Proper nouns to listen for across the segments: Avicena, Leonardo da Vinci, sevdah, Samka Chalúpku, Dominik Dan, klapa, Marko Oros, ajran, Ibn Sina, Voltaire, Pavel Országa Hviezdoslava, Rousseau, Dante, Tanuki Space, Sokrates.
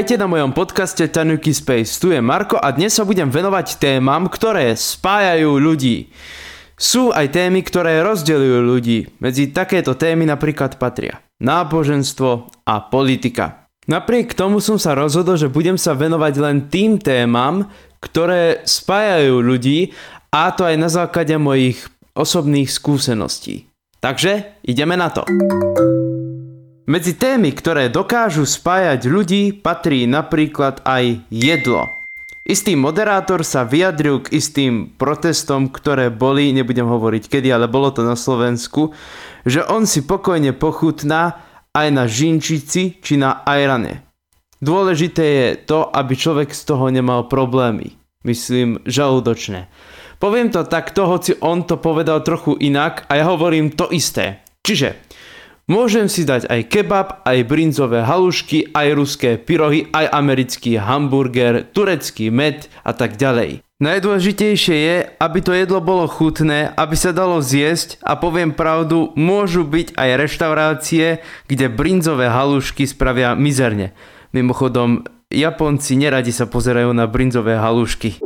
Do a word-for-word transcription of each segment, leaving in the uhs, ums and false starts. Vítajte na mojom podcaste Tanuki Space. Tu je Marko a dnes sa budem venovať témam, ktoré spájajú ľudí. Sú aj témy, ktoré rozdeľujú ľudí. Medzi takéto témy napríklad patria náboženstvo a politika. Napriek tomu som sa rozhodol, že budem sa venovať len tým témam, ktoré spájajú ľudí, a to aj na základe mojich osobných skúseností. Takže ideme na to. Medzi témy, ktoré dokážu spájať ľudí, patrí napríklad aj jedlo. Istý moderátor sa vyjadril k istým protestom, ktoré boli, nebudem hovoriť kedy, ale bolo to na Slovensku, že on si pokojne pochutná aj na žinčici či na ajrane. Dôležité je to, aby človek z toho nemal problémy. Myslím, žalúdočné. Poviem to takto, hoci on to povedal trochu inak a ja hovorím to isté. Čiže môžem si dať aj kebab, aj brinzové halušky, aj ruské pyrohy, aj americký hamburger, turecký med a tak ďalej. Najdôležitejšie je, aby to jedlo bolo chutné, aby sa dalo zjesť, a poviem pravdu, môžu byť aj reštaurácie, kde brinzové halušky spravia mizerne. Mimochodom, Japonci neradi sa pozerajú na brinzové halušky.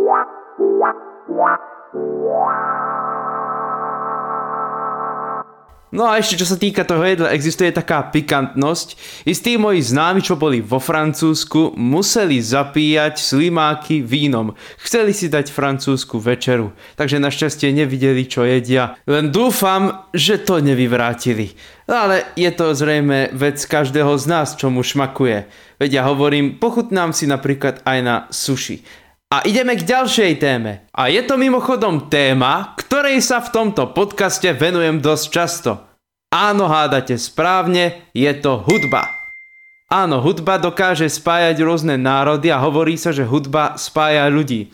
No a ešte čo sa týka toho jedla, existuje taká pikantnosť. Istí moji známi, čo boli vo Francúzsku, museli zapíjať slimáky vínom. Chceli si dať francúzsku večeru, takže našťastie nevideli, čo jedia. Len dúfam, že to nevyvrátili. Ale je to zrejme vec každého z nás, čo mu šmakuje. Veď ja hovorím, pochutnám si napríklad aj na sushi. A ideme k ďalšej téme. A je to mimochodom téma, ktorej sa v tomto podcaste venujem dosť často. Áno, hádate správne, je to hudba. Áno, hudba dokáže spájať rôzne národy a hovorí sa, že hudba spája ľudí.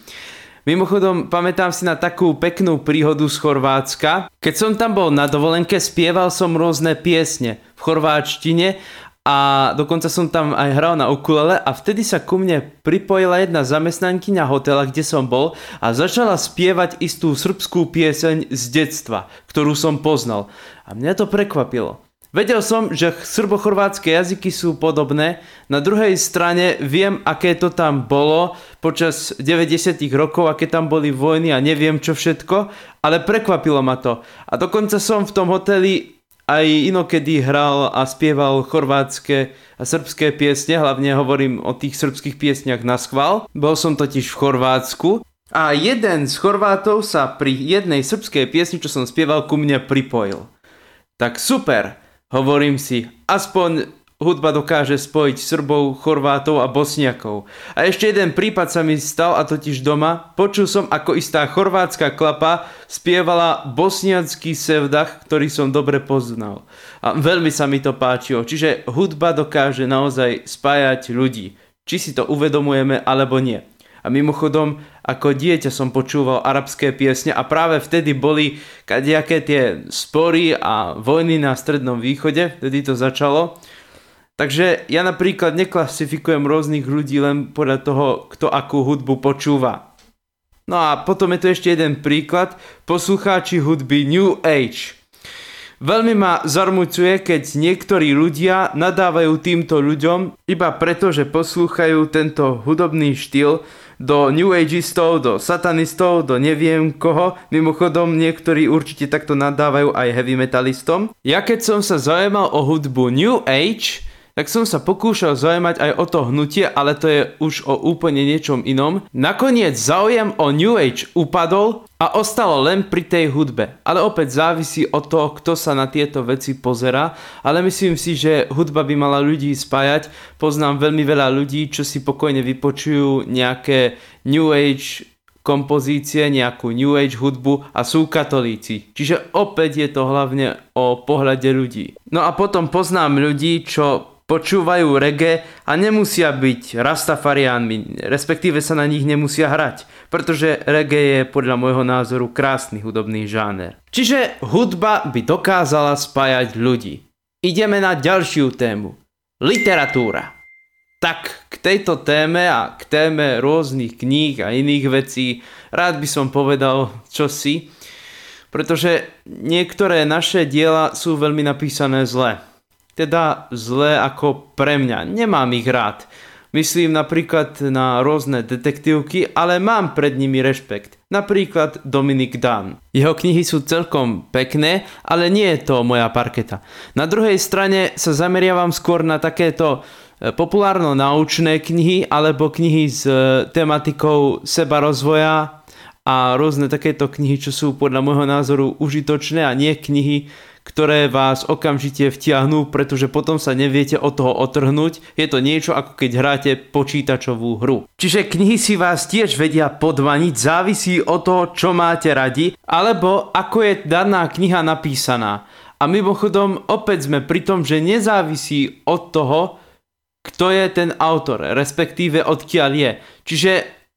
Mimochodom, pamätám si na takú peknú príhodu z Chorvátska. Keď som tam bol na dovolenke, spieval som rôzne piesne v chorváčtine a dokonca som tam aj hral na ukulele, a vtedy sa ku mne pripojila jedna zamestnankyňa hotela, kde som bol, a začala spievať istú srbskú pieseň z detstva, ktorú som poznal. A mňa to prekvapilo. Vedel som, že srbochorvátske jazyky sú podobné, na druhej strane viem, aké to tam bolo počas deväťdesiatych rokov, aké tam boli vojny a neviem čo všetko, ale prekvapilo ma to. A dokonca som v tom hoteli aj inokedy hral a spieval chorvátske a srbské piesne, hlavne hovorím o tých srbských piesniach na schvál. Bol som totiž v Chorvátsku a jeden z Chorvátov sa pri jednej srbskej piesni, čo som spieval, ku mne pripojil. Tak super, hovorím si, aspoň hudba dokáže spojiť Srbov, Chorvátov a Bosniakov. A ešte jeden prípad sa mi stal, a totiž doma počul som, ako istá chorvátska klapa spievala bosniacký sevdah, ktorý som dobre poznal. A veľmi sa mi to páčilo. Čiže hudba dokáže naozaj spájať ľudí, či si to uvedomujeme alebo nie. A mimochodom, ako dieťa som počúval arabské piesne a práve vtedy boli kadejaké tie spory a vojny na Strednom východe, vtedy to začalo. Takže ja napríklad neklasifikujem rôznych ľudí len podľa toho, kto akú hudbu počúva. No a potom je tu ešte jeden príklad. Poslucháči hudby New Age. Veľmi ma zarmucuje, keď niektorí ľudia nadávajú týmto ľuďom iba preto, že poslúchajú tento hudobný štýl, do New Ageistov, do satanistov, do neviem koho. Mimochodom, niektorí určite takto nadávajú aj heavy metalistom. Ja keď som sa zaujímal o hudbu New Age, tak som sa pokúšal zaujímať aj o to hnutie, ale to je už o úplne niečom inom. Nakoniec záujem o New Age upadol a ostalo len pri tej hudbe. Ale opäť závisí od toho, kto sa na tieto veci pozerá. Ale myslím si, že hudba by mala ľudí spájať. Poznám veľmi veľa ľudí, čo si pokojne vypočujú nejaké New Age kompozície, nejakú New Age hudbu a sú katolíci. Čiže opäť je to hlavne o pohľade ľudí. No a potom poznám ľudí, čo počúvajú reggae a nemusia byť rastafariánmi, respektíve sa na nich nemusia hrať, pretože reggae je podľa môjho názoru krásny hudobný žáner. Čiže hudba by dokázala spájať ľudí. Ideme na ďalšiu tému. Literatúra. Tak k tejto téme a k téme rôznych kníh a iných vecí rád by som povedal čosi, pretože niektoré naše diela sú veľmi napísané zle. Teda zlé ako pre mňa. Nemám ich rád. Myslím napríklad na rôzne detektívky, ale mám pred nimi rešpekt. Napríklad Dominik Dan. Jeho knihy sú celkom pekné, ale nie je to moja parketa. Na druhej strane sa zameriavam skôr na takéto populárno-naučné knihy alebo knihy s tematikou sebarozvoja a rôzne takéto knihy, čo sú podľa môjho názoru užitočné a nie knihy, ktoré vás okamžite vtiahnú, pretože potom sa neviete od toho otrhnúť. Je to niečo, ako keď hráte počítačovú hru. Čiže knihy si vás tiež vedia podmaniť, závisí od toho, čo máte radi, alebo ako je daná kniha napísaná. A mimochodom, opäť sme pri tom, že nezávisí od toho, kto je ten autor, respektíve odkiaľ je. Čiže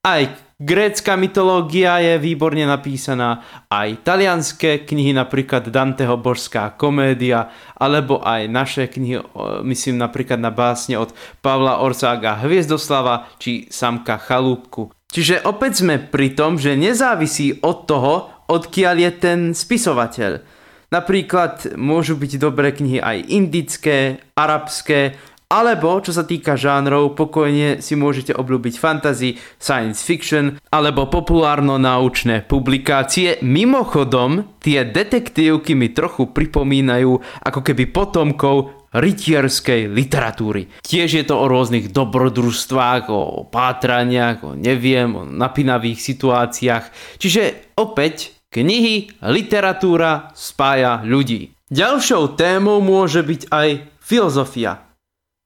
aj grécka mytológia je výborne napísaná, aj talianské knihy, napríklad Danteho Božská komédia, alebo aj naše knihy, myslím napríklad na básne od Pavla Országa Hviezdoslava či Samka Chalúpku. Čiže opäť sme pri tom, že nezávisí od toho, odkiaľ je ten spisovateľ. Napríklad môžu byť dobré knihy aj indické, arabské, alebo, čo sa týka žánrov, pokojne si môžete obľúbiť fantasy, science fiction alebo populárno-naučné publikácie. Mimochodom, tie detektívky mi trochu pripomínajú ako keby potomkov rytierskej literatúry. Tiež je to o rôznych dobrodružstvách, o pátraniach, o neviem, o napínavých situáciách. Čiže opäť knihy, literatúra spája ľudí. Ďalšou témou môže byť aj filozofia.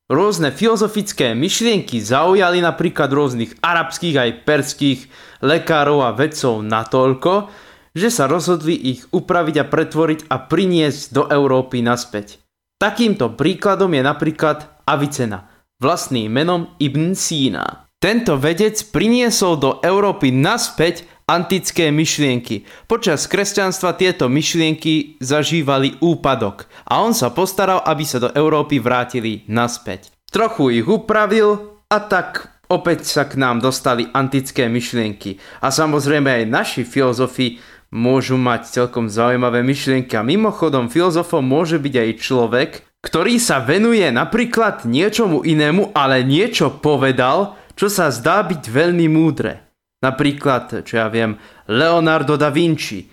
Rôzne filozofické myšlienky zaujali napríklad rôznych arabských aj perských lekárov a vedcov natoľko, že sa rozhodli ich upraviť a pretvoriť a priniesť do Európy naspäť. Takýmto príkladom je napríklad Avicena, vlastným menom Ibn Sina. Tento vedec priniesol do Európy naspäť antické myšlienky. Počas kresťanstva tieto myšlienky zažívali úpadok a on sa postaral, aby sa do Európy vrátili naspäť. Trochu ich upravil a tak opäť sa k nám dostali antické myšlienky. A samozrejme aj naši filozofi môžu mať celkom zaujímavé myšlienky. A mimochodom filozofom môže byť aj človek, ktorý sa venuje napríklad niečomu inému, ale niečo povedal, čo sa zdá byť veľmi múdre. Napríklad, čo ja viem, Leonardo da Vinci,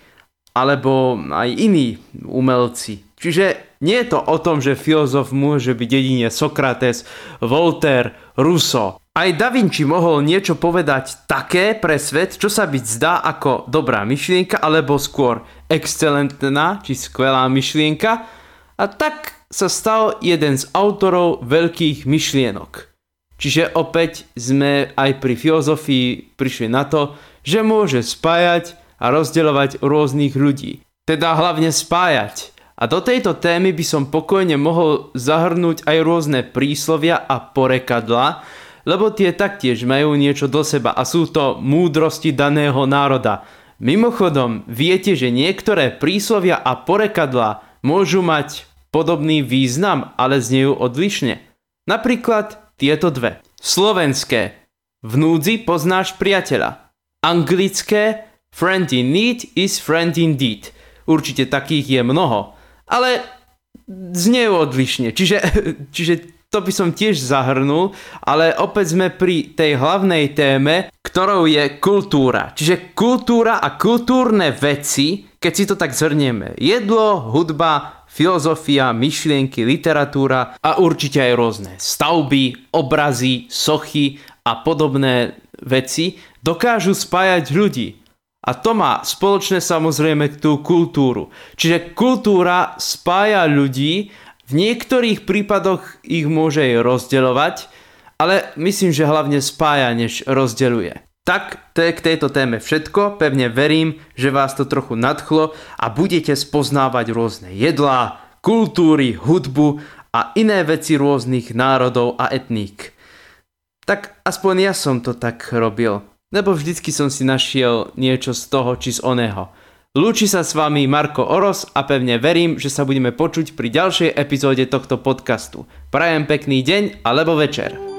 alebo aj iní umelci. Čiže nie je to o tom, že filozof môže byť jedine Sokrates, Voltaire, Rousseau. Aj da Vinci mohol niečo povedať také pre svet, čo sa byť zdá ako dobrá myšlienka, alebo skôr excelentná, či skvelá myšlienka. A tak sa stal jeden z autorov veľkých myšlienok. Čiže opäť sme aj pri filozofii prišli na to, že môže spájať a rozdeľovať rôznych ľudí. Teda hlavne spájať. A do tejto témy by som pokojne mohol zahrnúť aj rôzne príslovia a porekadlá, lebo tie taktiež majú niečo do seba a sú to múdrosti daného národa. Mimochodom, viete, že niektoré príslovia a porekadlá môžu mať podobný význam, ale znejú odlišne. Napríklad tieto dve. Slovenské: v núdzi poznáš priateľa. Anglické: friend in need is friend indeed. Určite takých je mnoho, ale znejú odlišne. Čiže, čiže to by som tiež zahrnul, ale opäť sme pri tej hlavnej téme, ktorou je kultúra. Čiže kultúra a kultúrne veci, keď si to tak zhrnieme. Jedlo, hudba, filozofia, myšlienky, literatúra a určite aj rôzne stavby, obrazy, sochy a podobné veci dokážu spájať ľudí. A to má spoločné samozrejme tú kultúru. Čiže kultúra spája ľudí, v niektorých prípadoch ich môže aj rozdeľovať, ale myslím, že hlavne spája, než rozdeľuje. Tak, to je k tejto téme všetko. Pevne verím, že vás to trochu nadchlo a budete spoznávať rôzne jedlá, kultúry, hudbu a iné veci rôznych národov a etník. Tak aspoň ja som to tak robil, lebo vždycky som si našiel niečo z toho či z oného. Lúči sa s vami Marko Oros a pevne verím, že sa budeme počuť pri ďalšej epizóde tohto podcastu. Prajem pekný deň alebo večer.